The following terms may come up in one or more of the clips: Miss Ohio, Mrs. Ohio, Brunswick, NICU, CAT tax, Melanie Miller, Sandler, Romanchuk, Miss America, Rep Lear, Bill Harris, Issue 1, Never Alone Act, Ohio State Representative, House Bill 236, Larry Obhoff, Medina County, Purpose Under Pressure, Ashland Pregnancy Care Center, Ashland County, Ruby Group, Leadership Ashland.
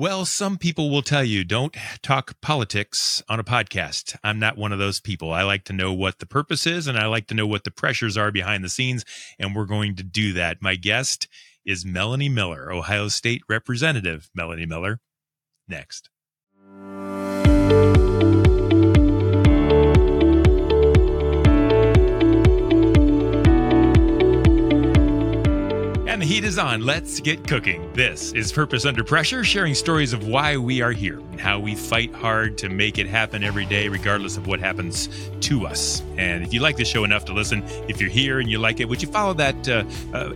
Well, some people will tell you, don't talk politics on a podcast. I'm not one of those people. I like to know what the purpose is, and I like to know what the pressures are behind the scenes, and we're going to do that. My guest is Melanie Miller, Ohio State Representative Melanie Miller. Next. The heat is on. Let's get cooking. This is Purpose Under Pressure, sharing stories of why we are here and how we fight hard to make it happen every day, regardless of what happens to us. And if you like this show enough to listen, if you're here and you like it, would you follow that,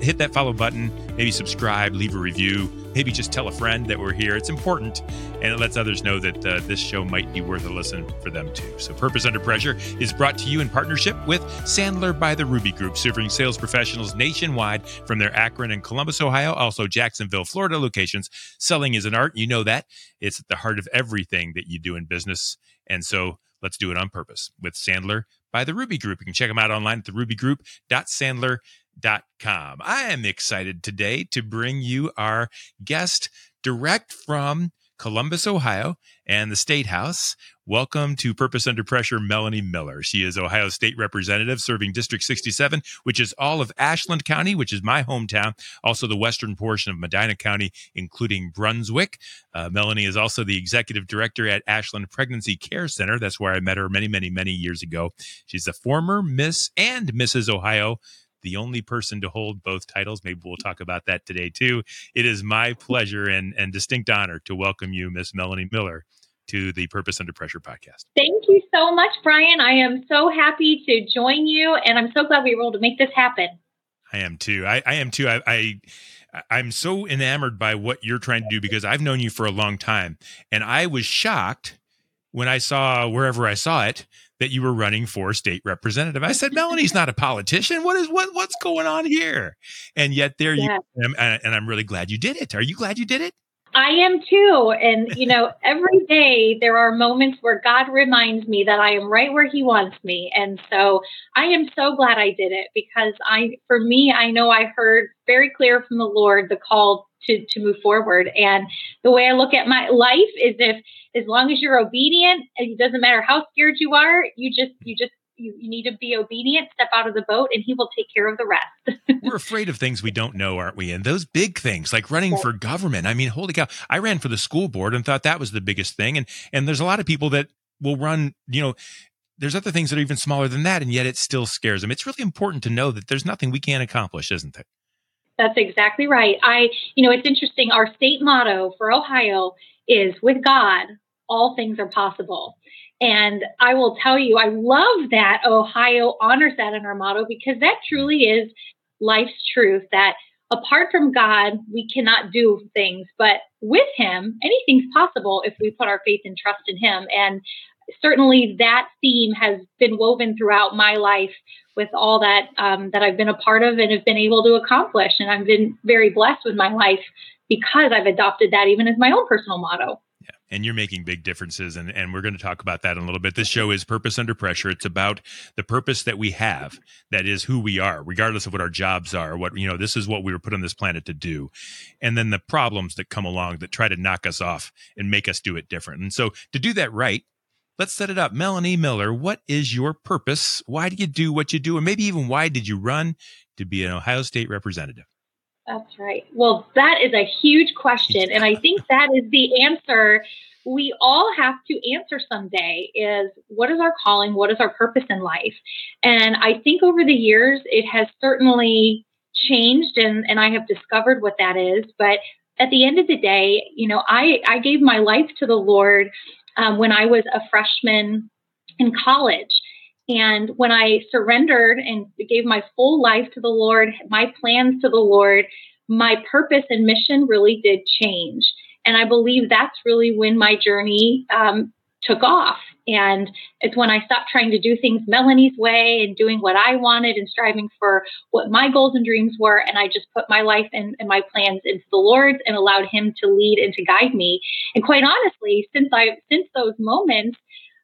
hit that follow button, maybe subscribe, leave a review, maybe just tell a friend that we're here. It's important, and it lets others know that this show might be worth a listen for them too. So Purpose Under Pressure is brought to you in partnership with Sandler by the Ruby Group, serving sales professionals nationwide from their Akron in Columbus, Ohio, also Jacksonville, Florida locations. Selling is an art. You know that. It's at the heart of everything that you do in business. And so let's do it on purpose with Sandler by the Ruby Group. You can check them out online at therubygroup.sandler.com. I am excited today to bring you our guest direct from Columbus, Ohio, and the State House. Welcome to Purpose Under Pressure, Melanie Miller. She is Ohio State Representative serving District 67, which is all of Ashland County, which is my hometown, also the western portion of Medina County, including Brunswick. Melanie is also the Executive Director at Ashland Pregnancy Care Center. That's where I met her many years ago. She's a former Miss and Mrs. Ohio, the only person to hold both titles. Maybe we'll talk about that today, too. It is my pleasure and distinct honor to welcome you, Miss Melanie Miller, to the Purpose Under Pressure podcast. Thank you so much, Brian. I am so happy to join you, and I'm so glad we were able to make this happen. I am, too. I am, too. I'm so enamored by what you're trying to do because I've known you for a long time, and I was shocked when I saw, wherever I saw it, that you were running for state representative. I said, Melanie's not a politician. What's going on here? And yet there you am, and I'm really glad you did it. Are you glad you did it? I am too. And you know, every day there are moments where God reminds me that I am right where he wants me. And so I am so glad I did it because I know I heard very clear from the Lord the call to move forward. And the way I look at my life is if, as long as you're obedient, it doesn't matter how scared you are, you need to be obedient, step out of the boat, and he will take care of the rest. We're afraid of things we don't know, aren't we? And those big things like running for government. I mean, holy cow. I ran for the school board and thought that was the biggest thing. And there's a lot of people that will run, you know, there's other things that are even smaller than that. And yet it still scares them. It's really important to know that there's nothing we can't accomplish, isn't it? That's exactly right. It's interesting. Our state motto for Ohio is with God, all things are possible. And I will tell you, I love that Ohio honors that in our motto because that truly is life's truth that apart from God, we cannot do things. But with him, anything's possible if we put our faith and trust in him. And certainly that theme has been woven throughout my life with all that that I've been a part of and have been able to accomplish. And I've been very blessed with my life because I've adopted that even as my own personal motto. Yeah. And you're making big differences. And we're going to talk about that in a little bit. This show is Purpose Under Pressure. It's about the purpose that we have. That is who we are, regardless of what our jobs are, this is what we were put on this planet to do. And then the problems that come along that try to knock us off and make us do it different. And so to do that right, let's set it up. Melanie Miller, what is your purpose? Why do you do what you do? And maybe even why did you run to be an Ohio State representative? That's right. Well, that is a huge question. And I think that is the answer we all have to answer someday is what is our calling? What is our purpose in life? And I think over the years, it has certainly changed and I have discovered what that is. But at the end of the day, I gave my life to the Lord when I was a freshman in college. And when I surrendered and gave my full life to the Lord, my plans to the Lord, my purpose and mission really did change. And I believe that's really when my journey took off. And it's when I stopped trying to do things Melanie's way and doing what I wanted and striving for what my goals and dreams were. And I just put my life and my plans into the Lord's and allowed him to lead and to guide me. And quite honestly, since those moments,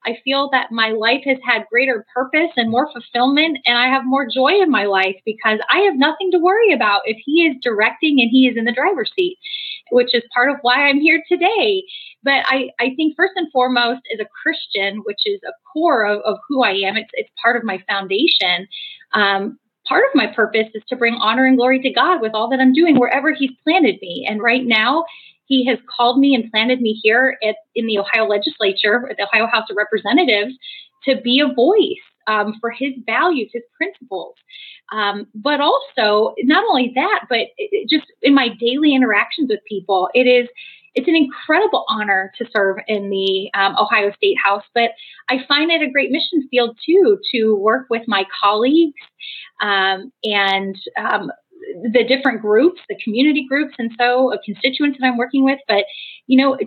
I feel that my life has had greater purpose and more fulfillment, and I have more joy in my life because I have nothing to worry about if he is directing and he is in the driver's seat, which is part of why I'm here today. But I think first and foremost as a Christian, which is a core of who I am, it's part of my foundation. Part of my purpose is to bring honor and glory to God with all that I'm doing, wherever he's planted me. And right now, he has called me and planted me here in the Ohio legislature, at the Ohio House of Representatives, to be a voice for his values, his principles. But also, not only that, but just in my daily interactions with people, it's an incredible honor to serve in the Ohio State House, but I find it a great mission field, too, to work with my colleagues and the different groups, the community groups, and so constituents that I'm working with. But,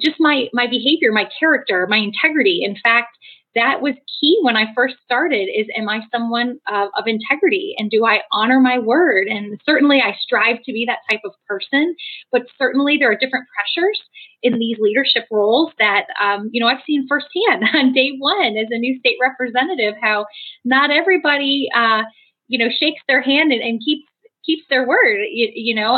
just my behavior, my character, my integrity. In fact, that was key when I first started is, am I someone of integrity, and do I honor my word? And certainly I strive to be that type of person, but certainly there are different pressures in these leadership roles that, I've seen firsthand on day one as a new state representative, how not everybody, shakes their hand and keeps their word,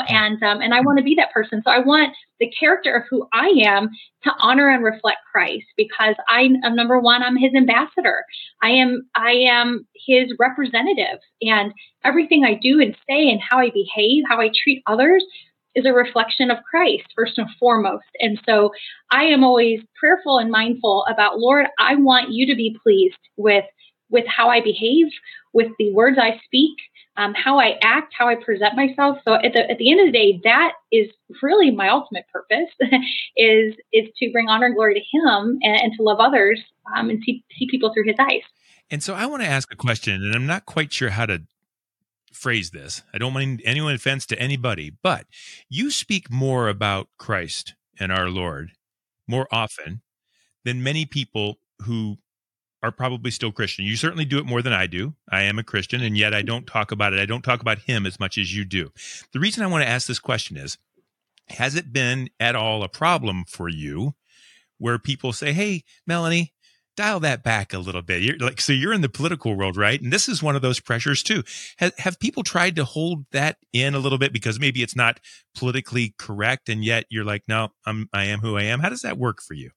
and I want to be that person. So I want the character of who I am to honor and reflect Christ, because number one, I'm his ambassador. I am his representative, and everything I do and say and how I behave, how I treat others is a reflection of Christ first and foremost. And so I am always prayerful and mindful about, Lord, I want you to be pleased with how I behave, with the words I speak, how I act, how I present myself. So at the end of the day, that is really my ultimate purpose is to bring honor and glory to him and to love others and see people through his eyes. And so I want to ask a question, and I'm not quite sure how to phrase this. I don't mean any offense to anybody, but you speak more about Christ and our Lord more often than many people who are probably still Christian. You certainly do it more than I do. I am a Christian, and yet I don't talk about it. I don't talk about him as much as you do. The reason I want to ask this question is, has it been at all a problem for you where people say, hey, Melanie, dial that back a little bit? You're in the political world, right? And this is one of those pressures too. Have people tried to hold that in a little bit because maybe it's not politically correct, and yet you're like, no, I am who I am? How does that work for you?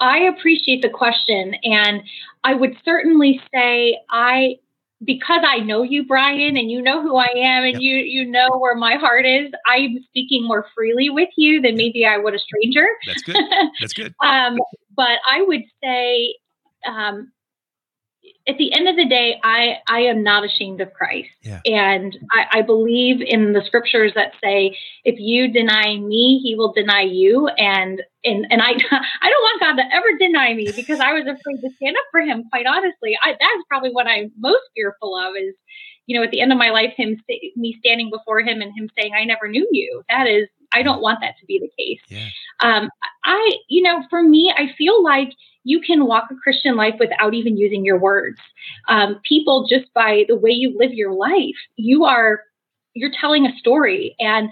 I appreciate the question, and I would certainly say because I know you, Brian, and you know who I am, and yep. you know where my heart is, I'm speaking more freely with you than maybe I would a stranger. That's good. That's good. But I would say at the end of the day, I am not ashamed of Christ. Yeah. And I believe in the scriptures that say, if you deny me, he will deny you. And I don't want God to ever deny me, because I was afraid to stand up for him, quite honestly. That's probably what I'm most fearful of is, at the end of my life, me standing before him and him saying, I never knew you. That is, I don't want that to be the case. Yeah. For me, I feel like you can walk a Christian life without even using your words. People, just by the way you live your life, you're telling a story, and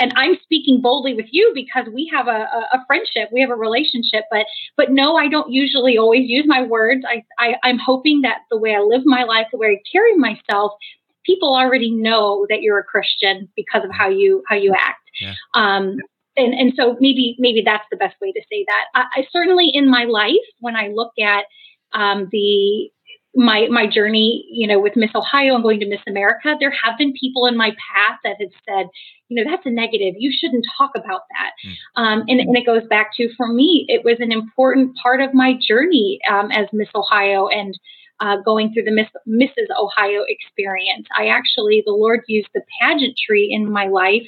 I'm speaking boldly with you because we have a friendship, we have a relationship, but no, I don't usually always use my words. I'm hoping that the way I live my life, the way I carry myself, people already know that you're a Christian because of how you act. Yeah. And so maybe that's the best way to say that. I certainly in my life, when I look at my journey, with Miss Ohio and going to Miss America, there have been people in my past that have said, that's a negative. You shouldn't talk about that. Mm. And it goes back to, for me, it was an important part of my journey as Miss Ohio and going through the Mrs. Ohio experience. The Lord used the pageantry in my life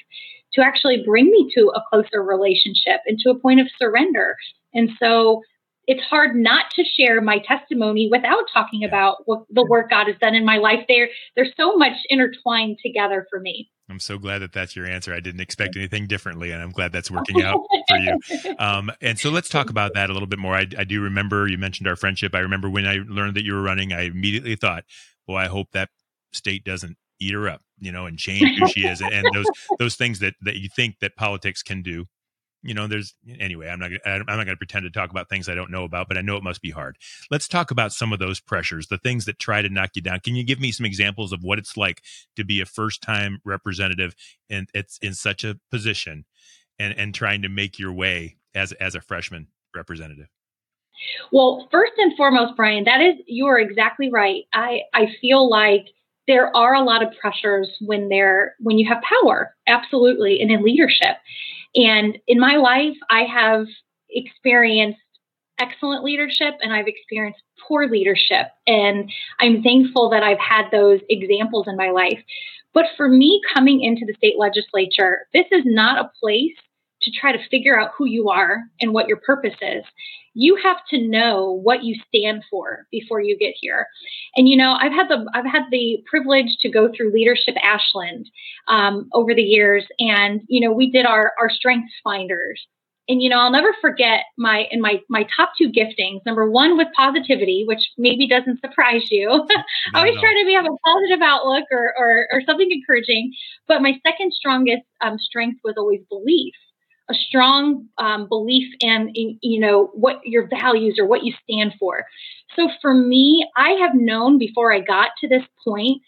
to actually bring me to a closer relationship and to a point of surrender. And so it's hard not to share my testimony without talking about what the work God has done in my life. They're so much intertwined together for me. I'm so glad that that's your answer. I didn't expect anything differently, and I'm glad that's working out for you. And so let's talk about that a little bit more. I do remember you mentioned our friendship. I remember when I learned that you were running, I immediately thought, well, I hope that state doesn't eat her up, and change who she is, and those things that you think that politics can do. you know, there's anyway, I'm not going to pretend to talk about things I don't know about, but I know it must be hard. Let's talk about some of those pressures, the things that try to knock you down. Can you give me some examples of what it's like to be a first-time representative and it's in such a position and trying to make your way as a freshman representative? Well, first and foremost, Brian, you are exactly right. I feel like there are a lot of pressures when you have power, absolutely, and in leadership. And in my life, I have experienced excellent leadership and I've experienced poor leadership. And I'm thankful that I've had those examples in my life. But for me, coming into the state legislature, this is not a place to try to figure out who you are and what your purpose is. You have to know what you stand for before you get here. And, you know, I've had the privilege to go through Leadership Ashland over the years. And, you know, we did our strengths finders. And, you know, I'll never forget my top two giftings. Number one with positivity, which maybe doesn't surprise you. I always try to have a positive outlook or something encouraging. But my second strongest strength was always belief. A strong belief in, you know, what your values or what you stand for. So for me, I have known before I got to this point,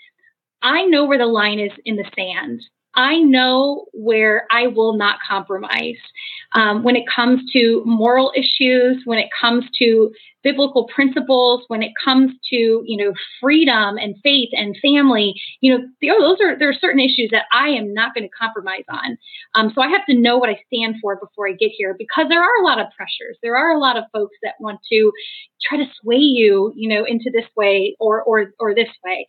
I know where the line is in the sand. I know where I will not compromise when it comes to moral issues, when it comes to biblical principles, when it comes to, you know, freedom and faith and family. You know, there are certain issues that I am not going to compromise on. So I have to know what I stand for before I get here, because there are a lot of pressures. There are a lot of folks that want to try to sway you, you know, into this way or this way.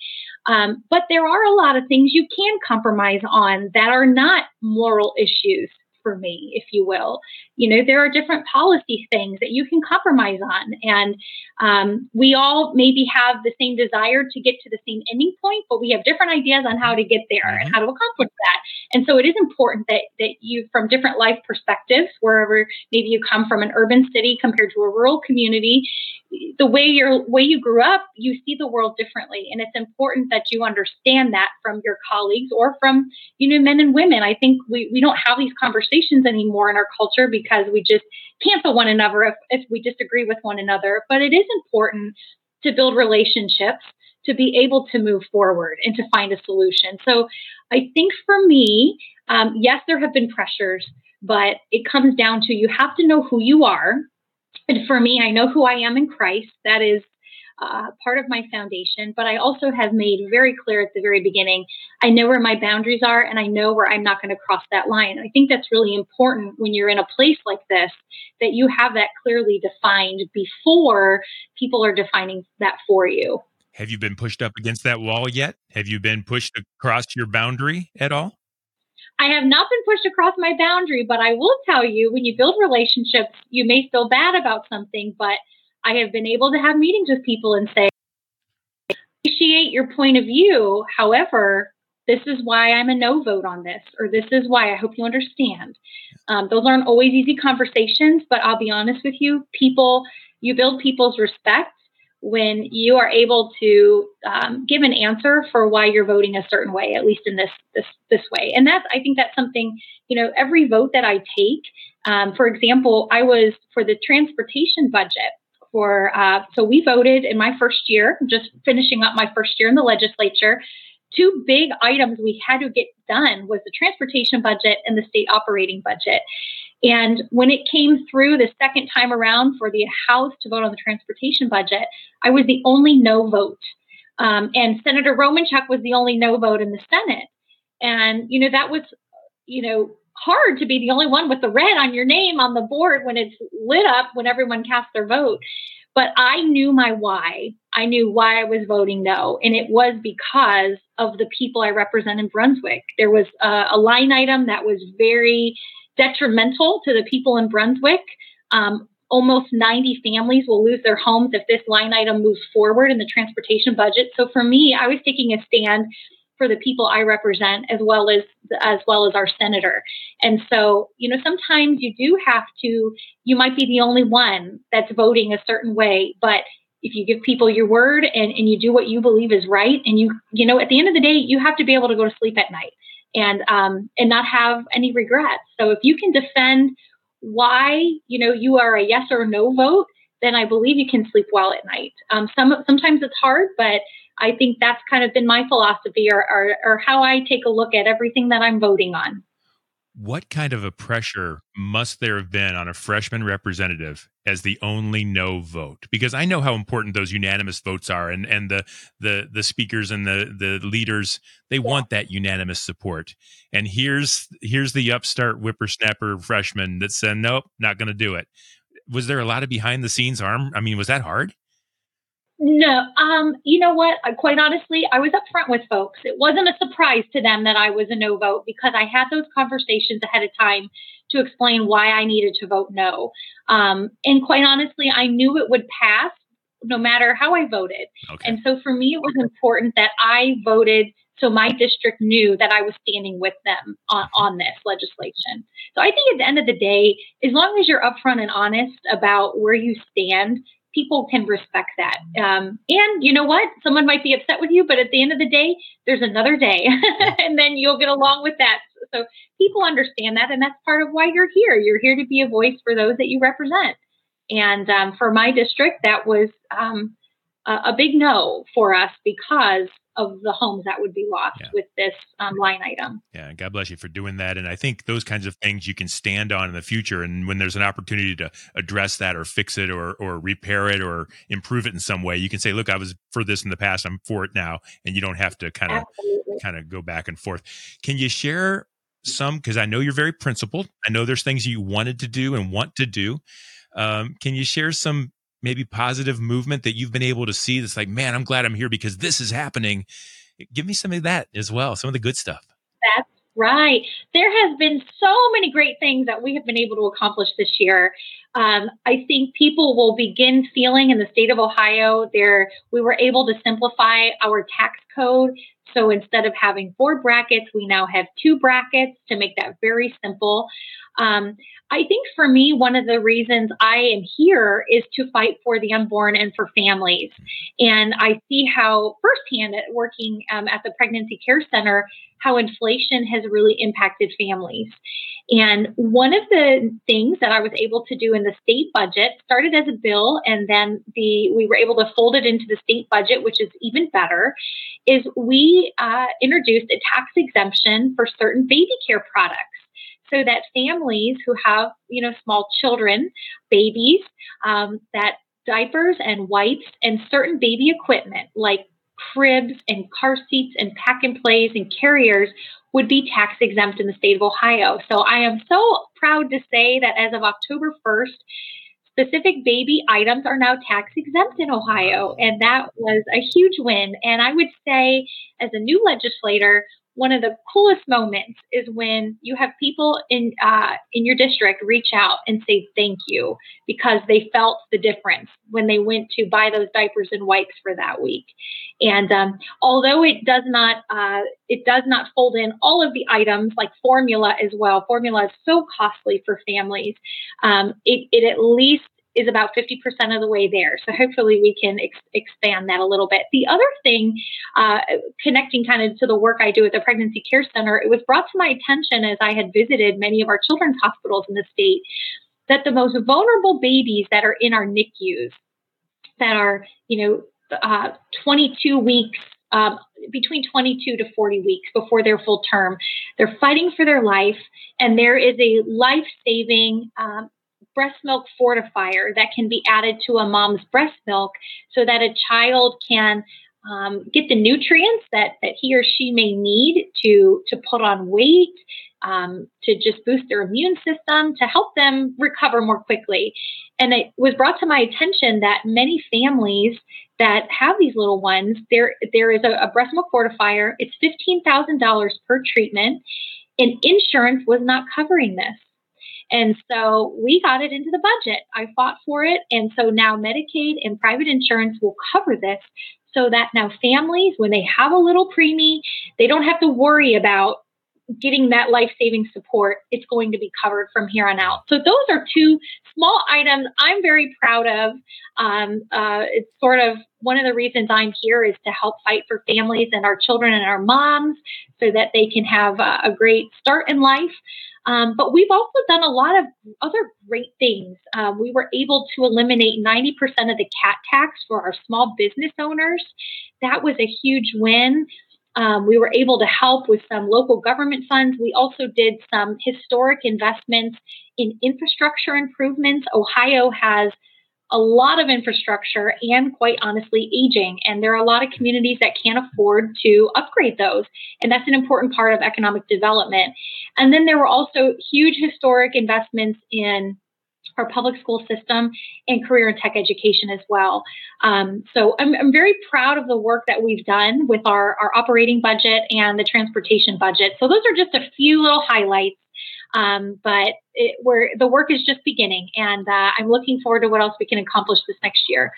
But there are a lot of things you can compromise on that are not moral issues for me, if you will. You know, there are different policy things that you can compromise on. And we all maybe have the same desire to get to the same ending point, but we have different ideas on how to get there and how to accomplish that. And so it is important that you, from different life perspectives, wherever maybe you come from an urban city compared to a rural community, the way you grew up, you see the world differently. And it's important that you understand that from your colleagues or from, you know, men and women. I think we don't have these conversations anymore in our culture because we just cancel one another if we disagree with one another. But it is important to build relationships, to be able to move forward and to find a solution. So I think for me, yes, there have been pressures, but it comes down to you have to know who you are. And for me, I know who I am in Christ. That is part of my foundation. But I also have made very clear at the very beginning, I know where my boundaries are and I know where I'm not going to cross that line. I think that's really important when you're in a place like this, that you have that clearly defined before people are defining that for you. Have you been pushed up against that wall yet? Have you been pushed across your boundary at all? I have not been pushed across my boundary, but I will tell you, when you build relationships, you may feel bad about something, but I have been able to have meetings with people and say, I appreciate your point of view. However, this is why I'm a no vote on this, or this is why I hope you understand. Those aren't always easy conversations, but I'll be honest with you, you build people's respect when you are able to give an answer for why you're voting a certain way, at least in this way. And I think that's something, you know, every vote that I take, for example, I was for the transportation budget so we voted in my first year, just finishing up my first year in the legislature. Two big items we had to get done was the transportation budget and the state operating budget. And when it came through the second time around for the House to vote on the transportation budget, I was the only no vote. And Senator Romanchuk was the only no vote in the Senate. And, you know, that was, you know, hard to be the only one with the red on your name on the board when it's lit up, when everyone casts their vote. But I knew my why. I knew why I was voting no. And it was because of the people I represent in Brunswick. There was a line item that was very detrimental to the people in Brunswick. Almost 90 families will lose their homes if this line item moves forward in the transportation budget. So for me, I was taking a stand for the people I represent, as well as our senator. And so, you know, sometimes you might be the only one that's voting a certain way, but if you give people your word and you do what you believe is right, and you know, at the end of the day, you have to be able to go to sleep at night and not have any regrets. So if you can defend why, you know, you are a yes or no vote, then I believe you can sleep well at night. Sometimes it's hard, but I think that's kind of been my philosophy or how I take a look at everything that I'm voting on. What kind of a pressure must there have been on a freshman representative as the only no vote? Because I know how important those unanimous votes are, and the speakers and the leaders, they want that unanimous support. And here's the upstart whippersnapper freshman that said, nope, not going to do it. Was there a lot of behind the scenes harm? I mean, was that hard? No. You know what? Quite honestly, I was upfront with folks. It wasn't a surprise to them that I was a no vote because I had those conversations ahead of time to explain why I needed to vote no. And quite honestly, I knew it would pass no matter how I voted. Okay. And so for me, it was important that I voted so my district knew that I was standing with them on this legislation. So I think at the end of the day, as long as you're upfront and honest about where you stand, people can respect that. And you know what? Someone might be upset with you, but at the end of the day, there's another day and then you'll get along with that. So people understand that. And that's part of why you're here. You're here to be a voice for those that you represent. And for my district, that was a big no for us because of the homes that would be lost with this line item. Yeah. God bless you for doing that. And I think those kinds of things you can stand on in the future. And when there's an opportunity to address that or fix it or repair it or improve it in some way, you can say, look, I was for this in the past, I'm for it now. And you don't have to kind of go back and forth. Can you share some, cause I know you're very principled. I know there's things you wanted to do and want to do. Can you share some maybe positive movement that you've been able to see that's like, man, I'm glad I'm here because this is happening. Give me some of that as well, some of the good stuff. That's right. There has been so many great things that we have been able to accomplish this year. I think people will begin feeling in the state of Ohio we were able to simplify our tax code. So instead of having 4 brackets, we now have 2 brackets to make that very simple. I think for me, one of the reasons I am here is to fight for the unborn and for families. And I see how firsthand at working at the Pregnancy Care Center, how inflation has really impacted families. And one of the things that I was able to do in the state budget started as a bill, and then we were able to fold it into the state budget, which is even better, is we introduced a tax exemption for certain baby care products. So that families who have, you know, small children, babies, that diapers and wipes and certain baby equipment like cribs and car seats and pack and plays and carriers would be tax exempt in the state of Ohio. So I am so proud to say that as of October 1st, specific baby items are now tax exempt in Ohio. And that was a huge win. And I would say as a new legislator, one of the coolest moments is when you have people in your district reach out and say thank you because they felt the difference when they went to buy those diapers and wipes for that week. And although it does not fold in all of the items like formula as well. Formula is so costly for families. It at least is about 50% of the way there. So hopefully we can expand that a little bit. The other thing, connecting kind of to the work I do at the Pregnancy Care Center, it was brought to my attention as I had visited many of our children's hospitals in the state that the most vulnerable babies that are in our NICUs that are, you know, 22 weeks, between 22 to 40 weeks before their full term, they're fighting for their life. And there is a life-saving, breast milk fortifier that can be added to a mom's breast milk so that a child can get the nutrients that he or she may need to put on weight, to just boost their immune system, to help them recover more quickly. And it was brought to my attention that many families that have these little ones, there is a breast milk fortifier. It's $15,000 per treatment, and insurance was not covering this. And so we got it into the budget. I fought for it. And so now Medicaid and private insurance will cover this so that now families, when they have a little preemie, they don't have to worry about getting that life-saving support. It's going to be covered from here on out. So those are 2 small items I'm very proud of. It's sort of one of the reasons I'm here is to help fight for families and our children and our moms so that they can have a great start in life. But we've also done a lot of other great things. We were able to eliminate 90% of the CAT tax for our small business owners. That was a huge win. We were able to help with some local government funds. We also did some historic investments in infrastructure improvements. Ohio has a lot of infrastructure and, quite honestly, aging. And there are a lot of communities that can't afford to upgrade those. And that's an important part of economic development. And then there were also huge historic investments in our public school system and career and tech education as well. So I'm very proud of the work that we've done with our operating budget and the transportation budget. So those are just a few little highlights. But the work is just beginning, and I'm looking forward to what else we can accomplish this next year.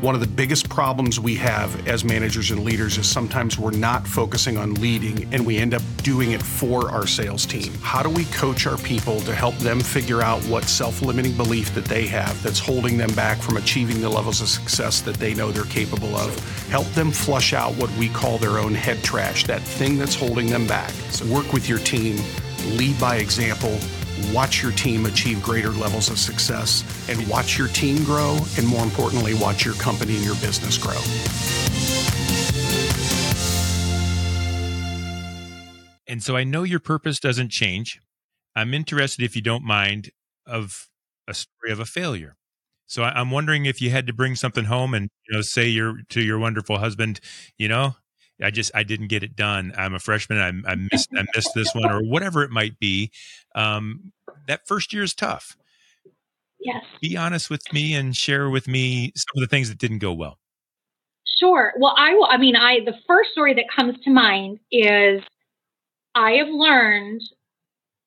One of the biggest problems we have as managers and leaders is sometimes we're not focusing on leading, and we end up doing it for our sales team. How do we coach our people to help them figure out what self-limiting belief that they have that's holding them back from achieving the levels of success that they know they're capable of? Help them flush out what we call their own head trash, that thing that's holding them back. So work with your team, lead by example, watch your team achieve greater levels of success, and watch your team grow, and more importantly, watch your company and your business grow. And so I know your purpose doesn't change. I'm interested, if you don't mind, of a story of a failure. So I'm wondering if you had to bring something home and, say to your wonderful husband, I didn't get it done. I'm a freshman. I missed this one, or whatever it might be. That first year is tough. Yes. Be honest with me and share with me some of the things that didn't go well. Sure. Well, I will. The first story that comes to mind is I have learned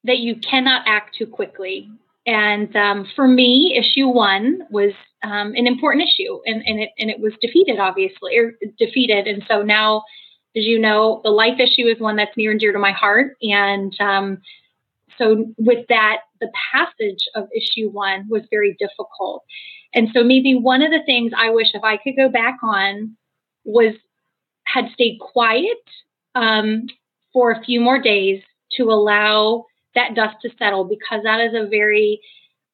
that you cannot act too quickly. And for me, issue 1 was an important issue, and it was defeated, obviously, or defeated. And so now, as you know, the life issue is one that's near and dear to my heart. And so with that, the passage of issue 1 was very difficult. And so maybe one of the things I wish, if I could go back on, had stayed quiet for a few more days to allow that dust to settle, because that is a very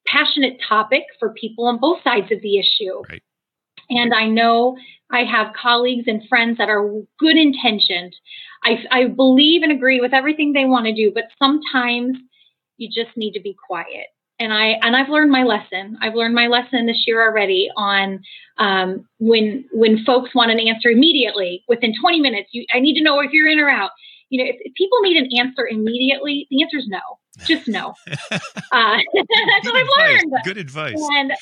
passionate topic for people on both sides of the issue. Right. And I know I have colleagues and friends that are good intentioned. I believe and agree with everything they want to do, but sometimes you just need to be quiet. And I've learned my lesson. I've learned my lesson this year already on when folks want an answer immediately within 20 minutes. I need to know if you're in or out. If people need an answer immediately, the answer is no. Just no. That's what I've learned. Good advice. And,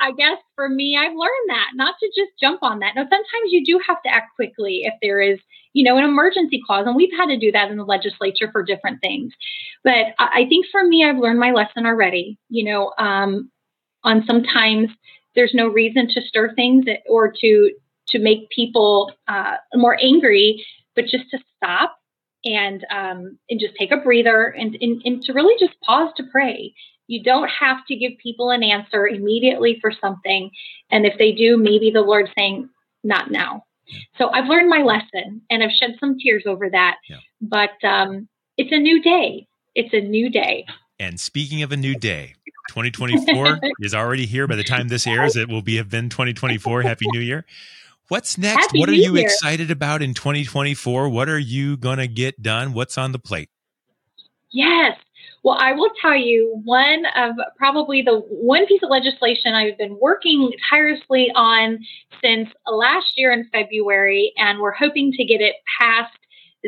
I guess for me, I've learned that, not to just jump on that. Now, sometimes you do have to act quickly if there is, an emergency clause. And we've had to do that in the legislature for different things. But I think for me, I've learned my lesson already, on sometimes there's no reason to stir things or to make people more angry, but just to stop and just take a breather and to really just pause to pray. You don't have to give people an answer immediately for something. And if they do, maybe the Lord's saying, not now. Yeah. So I've learned my lesson, and I've shed some tears over that. Yeah. But it's a new day. It's a new day. And speaking of a new day, 2024 is already here. By the time this airs, it will have been 2024. Happy New Year. What's next? What are you excited about in 2024? What are you going to get done? What's on the plate? Yes. Well, I will tell you, one of probably the one piece of legislation I've been working tirelessly on since last year in February, and we're hoping to get it passed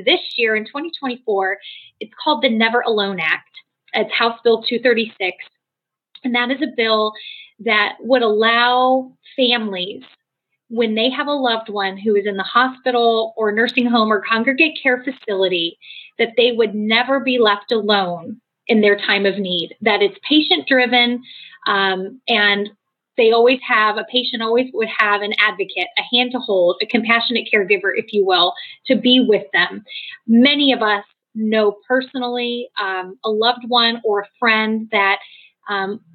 this year in 2024. It's called the Never Alone Act. It's House Bill 236. And that is a bill that would allow families, when they have a loved one who is in the hospital or nursing home or congregate care facility, that they would never be left alone in their time of need, that it's patient-driven, and they always have, a patient always would have an advocate, a hand to hold, a compassionate caregiver, if you will, to be with them. Many of us know personally a loved one or a friend that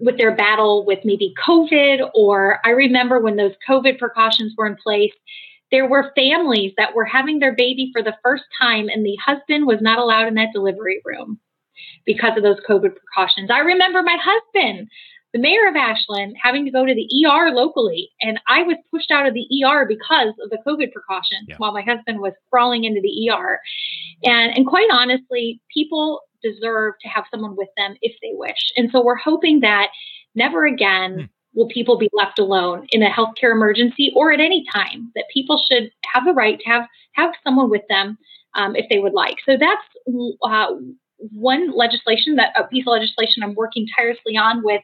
with their battle with maybe COVID, or I remember when those COVID precautions were in place, There were families that were having their baby for the first time, and the husband was not allowed in that delivery room because of those COVID precautions. I remember my husband, the mayor of Ashland, having to go to the ER locally, and I was pushed out of the ER because of the COVID precautions while my husband was crawling into the ER. And quite honestly, people deserve to have someone with them if they wish. And so we're hoping that never again will people be left alone in a healthcare emergency or at any time, that people should have the right to have someone with them if they would like. So that's one legislation, that a piece of legislation I'm working tirelessly on with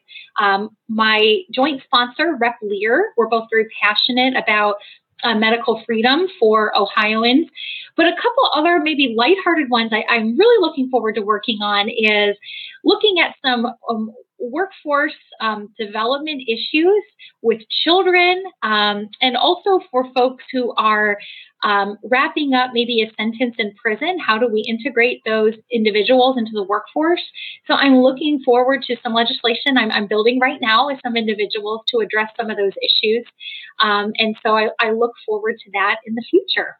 my joint sponsor, Rep Lear. We're both very passionate about medical freedom for Ohioans. But a couple other maybe lighthearted ones I'm really looking forward to working on is looking at some workforce development issues with children, and also for folks who are wrapping up maybe a sentence in prison. How do we integrate those individuals into the workforce? So I'm looking forward to some legislation I'm building right now with some individuals to address some of those issues. And so I look forward to that in the future.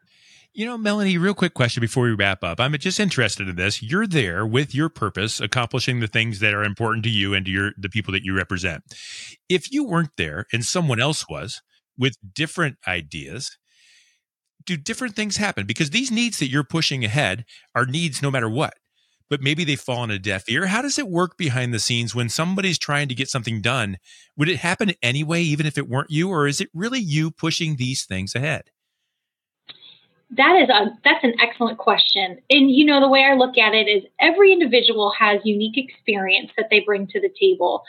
You know, Melanie, real quick question before we wrap up. I'm just interested in this. You're there with your purpose, accomplishing the things that are important to you and to the people that you represent. If you weren't there and someone else was with different ideas, do different things happen? Because these needs that you're pushing ahead are needs no matter what, but maybe they fall on a deaf ear. How does it work behind the scenes when somebody's trying to get something done? Would it happen anyway, even if it weren't you, or is it really you pushing these things ahead? That's an excellent question. And, you know, the way I look at it is every individual has unique experience that they bring to the table.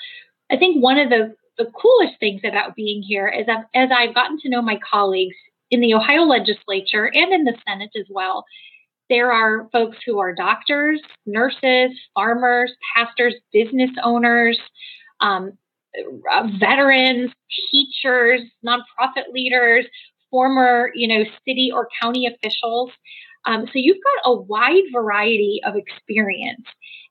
I think one of the coolest things about being here is that as I've gotten to know my colleagues in the Ohio legislature and in the Senate as well, there are folks who are doctors, nurses, farmers, pastors, business owners, veterans, teachers, nonprofit leaders, former, city or county officials. So you've got a wide variety of experience.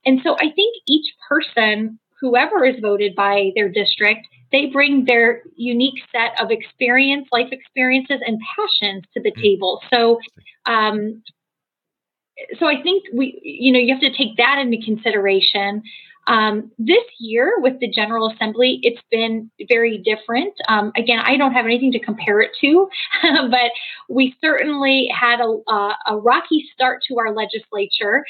And so I think each person, whoever is voted by their district, they bring their unique set of experience, life experiences, and passions to the table. So I think you have to take that into consideration. This year with the General Assembly, it's been very different. Again, I don't have anything to compare it to, but we certainly had a rocky start to our legislature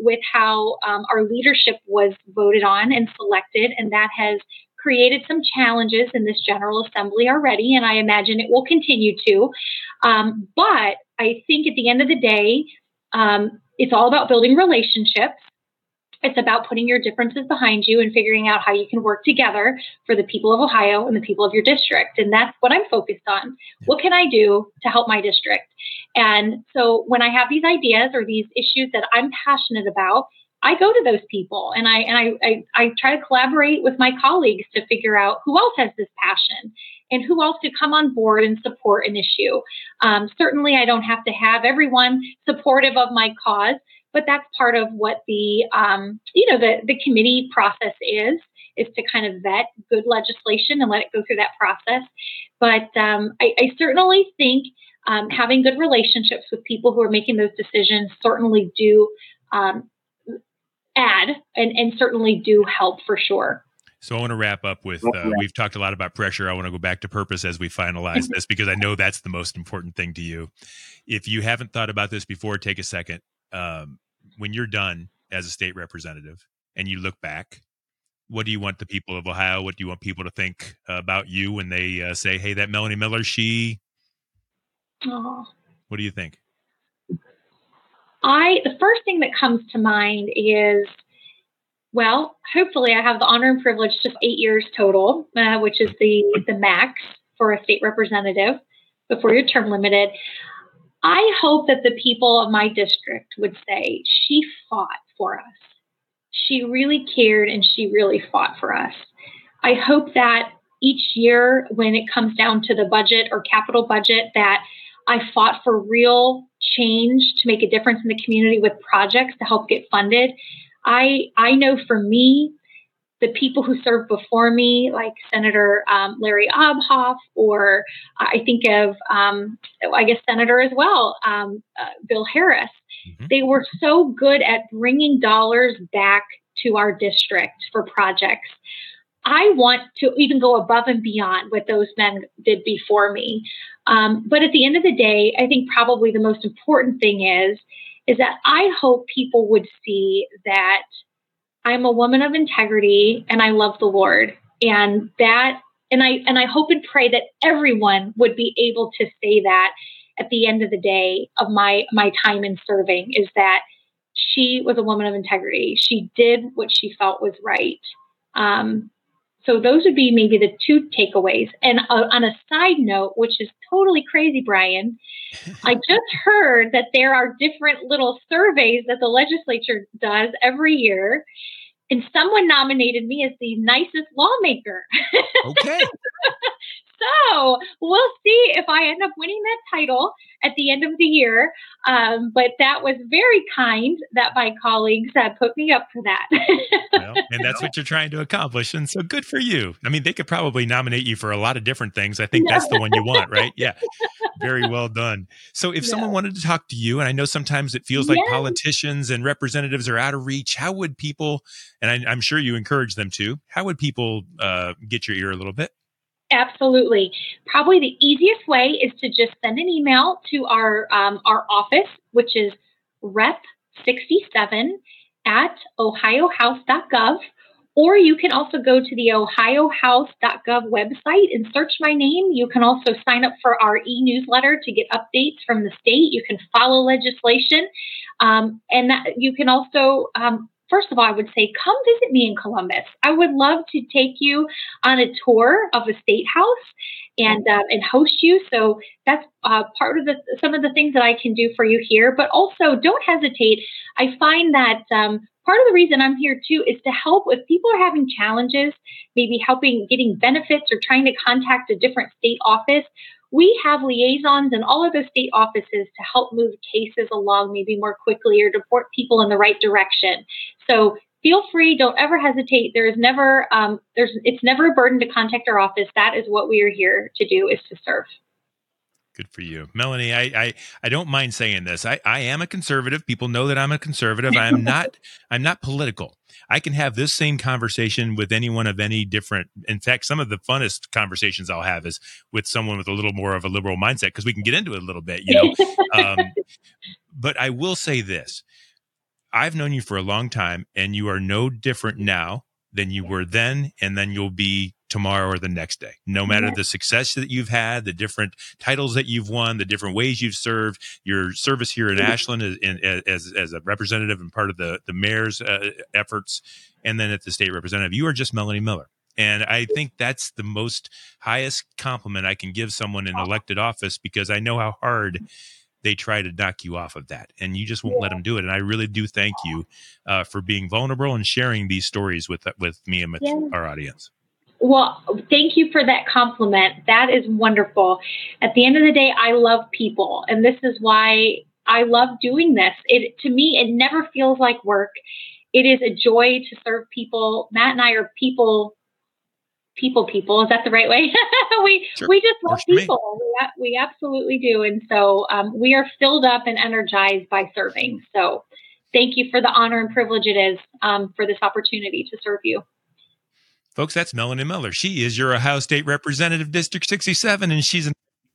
with how our leadership was voted on and selected, and that has created some challenges in this General Assembly already, and I imagine it will continue to. But I think at the end of the day, it's all about building relationships. It's about putting your differences behind you and figuring out how you can work together for the people of Ohio and the people of your district. And that's what I'm focused on. What can I do to help my district? And so when I have these ideas or these issues that I'm passionate about, I go to those people and I try to collaborate with my colleagues to figure out who else has this passion and who else to come on board and support an issue. Certainly, I don't have to have everyone supportive of my cause, but that's part of what the committee process is to kind of vet good legislation and let it go through that process. But I certainly think having good relationships with people who are making those decisions certainly do add and certainly do help for sure. So I want to wrap up with, we've talked a lot about pressure. I want to go back to purpose as we finalize this, because I know that's the most important thing to you. If you haven't thought about this before, take a second. When you're done as a state representative and you look back, what do you want the people of Ohio? What do you want people to think about you when they say, hey, that Melanie Miller, what do you think? The first thing that comes to mind is, well, hopefully I have the honor and privilege of 8 years total, which is the max for a state representative before you're term limited. I hope that the people of my district would say, she fought for us. She really cared and she really fought for us. I hope that each year when it comes down to the budget or capital budget, that I fought for real change to make a difference in the community with projects to help get funded. I know for me, the people who served before me, like Senator Larry Obhoff, or I think of, I guess, Senator as well, Bill Harris. Mm-hmm. They were so good at bringing dollars back to our district for projects. I want to even go above and beyond what those men did before me. But at the end of the day, I think probably the most important thing is that I hope people would see that I'm a woman of integrity and I love the Lord. And that, and I hope and pray that everyone would be able to say that at the end of the day of my time in serving, is that she was a woman of integrity. She did what she felt was right. So those would be maybe the two takeaways. And on a side note, which is totally crazy, Brian, I just heard that there are different little surveys that the legislature does every year. And someone nominated me as the nicest lawmaker. Okay. So we'll see if I end up winning that title at the end of the year. But that was very kind that my colleagues put me up for that. Well, and that's what you're trying to accomplish. And so good for you. I mean, they could probably nominate you for a lot of different things. I think that's the one you want, right? Yeah. Very well done. So if someone wanted to talk to you, and I know sometimes it feels like politicians and representatives are out of reach, how would people, and I'm sure you encourage them to, how would people get your ear a little bit? Absolutely. Probably the easiest way is to just send an email to our office, which is rep67@ohiohouse.gov, or you can also go to the ohiohouse.gov website and search my name. You can also sign up for our e-newsletter to get updates from the state. You can follow legislation, and that, you can also first of all, I would say, come visit me in Columbus. I would love to take you on a tour of a state house and host you. So that's part of some of the things that I can do for you here. But also, don't hesitate. I find that part of the reason I'm here, too, is to help if people are having challenges, maybe helping getting benefits or trying to contact a different state office. We have liaisons in all of those state offices to help move cases along maybe more quickly or to port people in the right direction. So feel free, don't ever hesitate. There is never, it's never a burden to contact our office. That is what we are here to do, is to serve. Good for you. Melanie, I don't mind saying this. I am a conservative. People know that I'm a conservative. I'm not political. I can have this same conversation with anyone of any different. In fact, some of the funnest conversations I'll have is with someone with a little more of a liberal mindset, because we can get into it a little bit, you know. But I will say this. I've known you for a long time, and you are no different now than you were then, and then you'll be tomorrow or the next day. No matter the success that you've had, the different titles that you've won, the different ways you've served, your service here in Ashland as a representative and part of the mayor's efforts, and then at the state representative, you are just Melanie Miller. And I think that's the most highest compliment I can give someone in elected office, because I know how hard they try to knock you off of that, and you just won't let them do it. And I really do thank you for being vulnerable and sharing these stories with me and with our audience. Well, thank you for that compliment. That is wonderful. At the end of the day, I love people, and this is why I love doing this. To me, it never feels like work. It is a joy to serve people. Matt and I are people. Is that the right way? We just love people. We absolutely do. And so we are filled up and energized by serving. So thank you for the honor and privilege it is for this opportunity to serve you. Folks, that's Melanie Miller. She is your Ohio State Representative, District 67, and she's an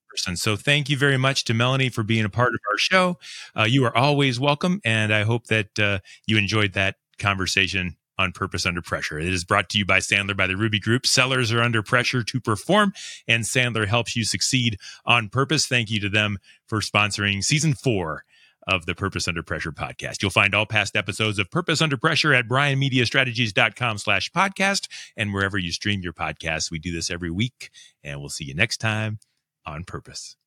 person. So thank you very much to Melanie for being a part of our show. You are always welcome, and I hope that you enjoyed that conversation on Purpose Under Pressure. It is brought to you by Sandler, by the Ruby Group. Sellers are under pressure to perform, and Sandler helps you succeed on purpose. Thank you to them for sponsoring Season 4 of the Purpose Under Pressure podcast. You'll find all past episodes of Purpose Under Pressure at brianmediastrategies.com/podcast, and wherever you stream your podcasts. We do this every week, and we'll see you next time on Purpose.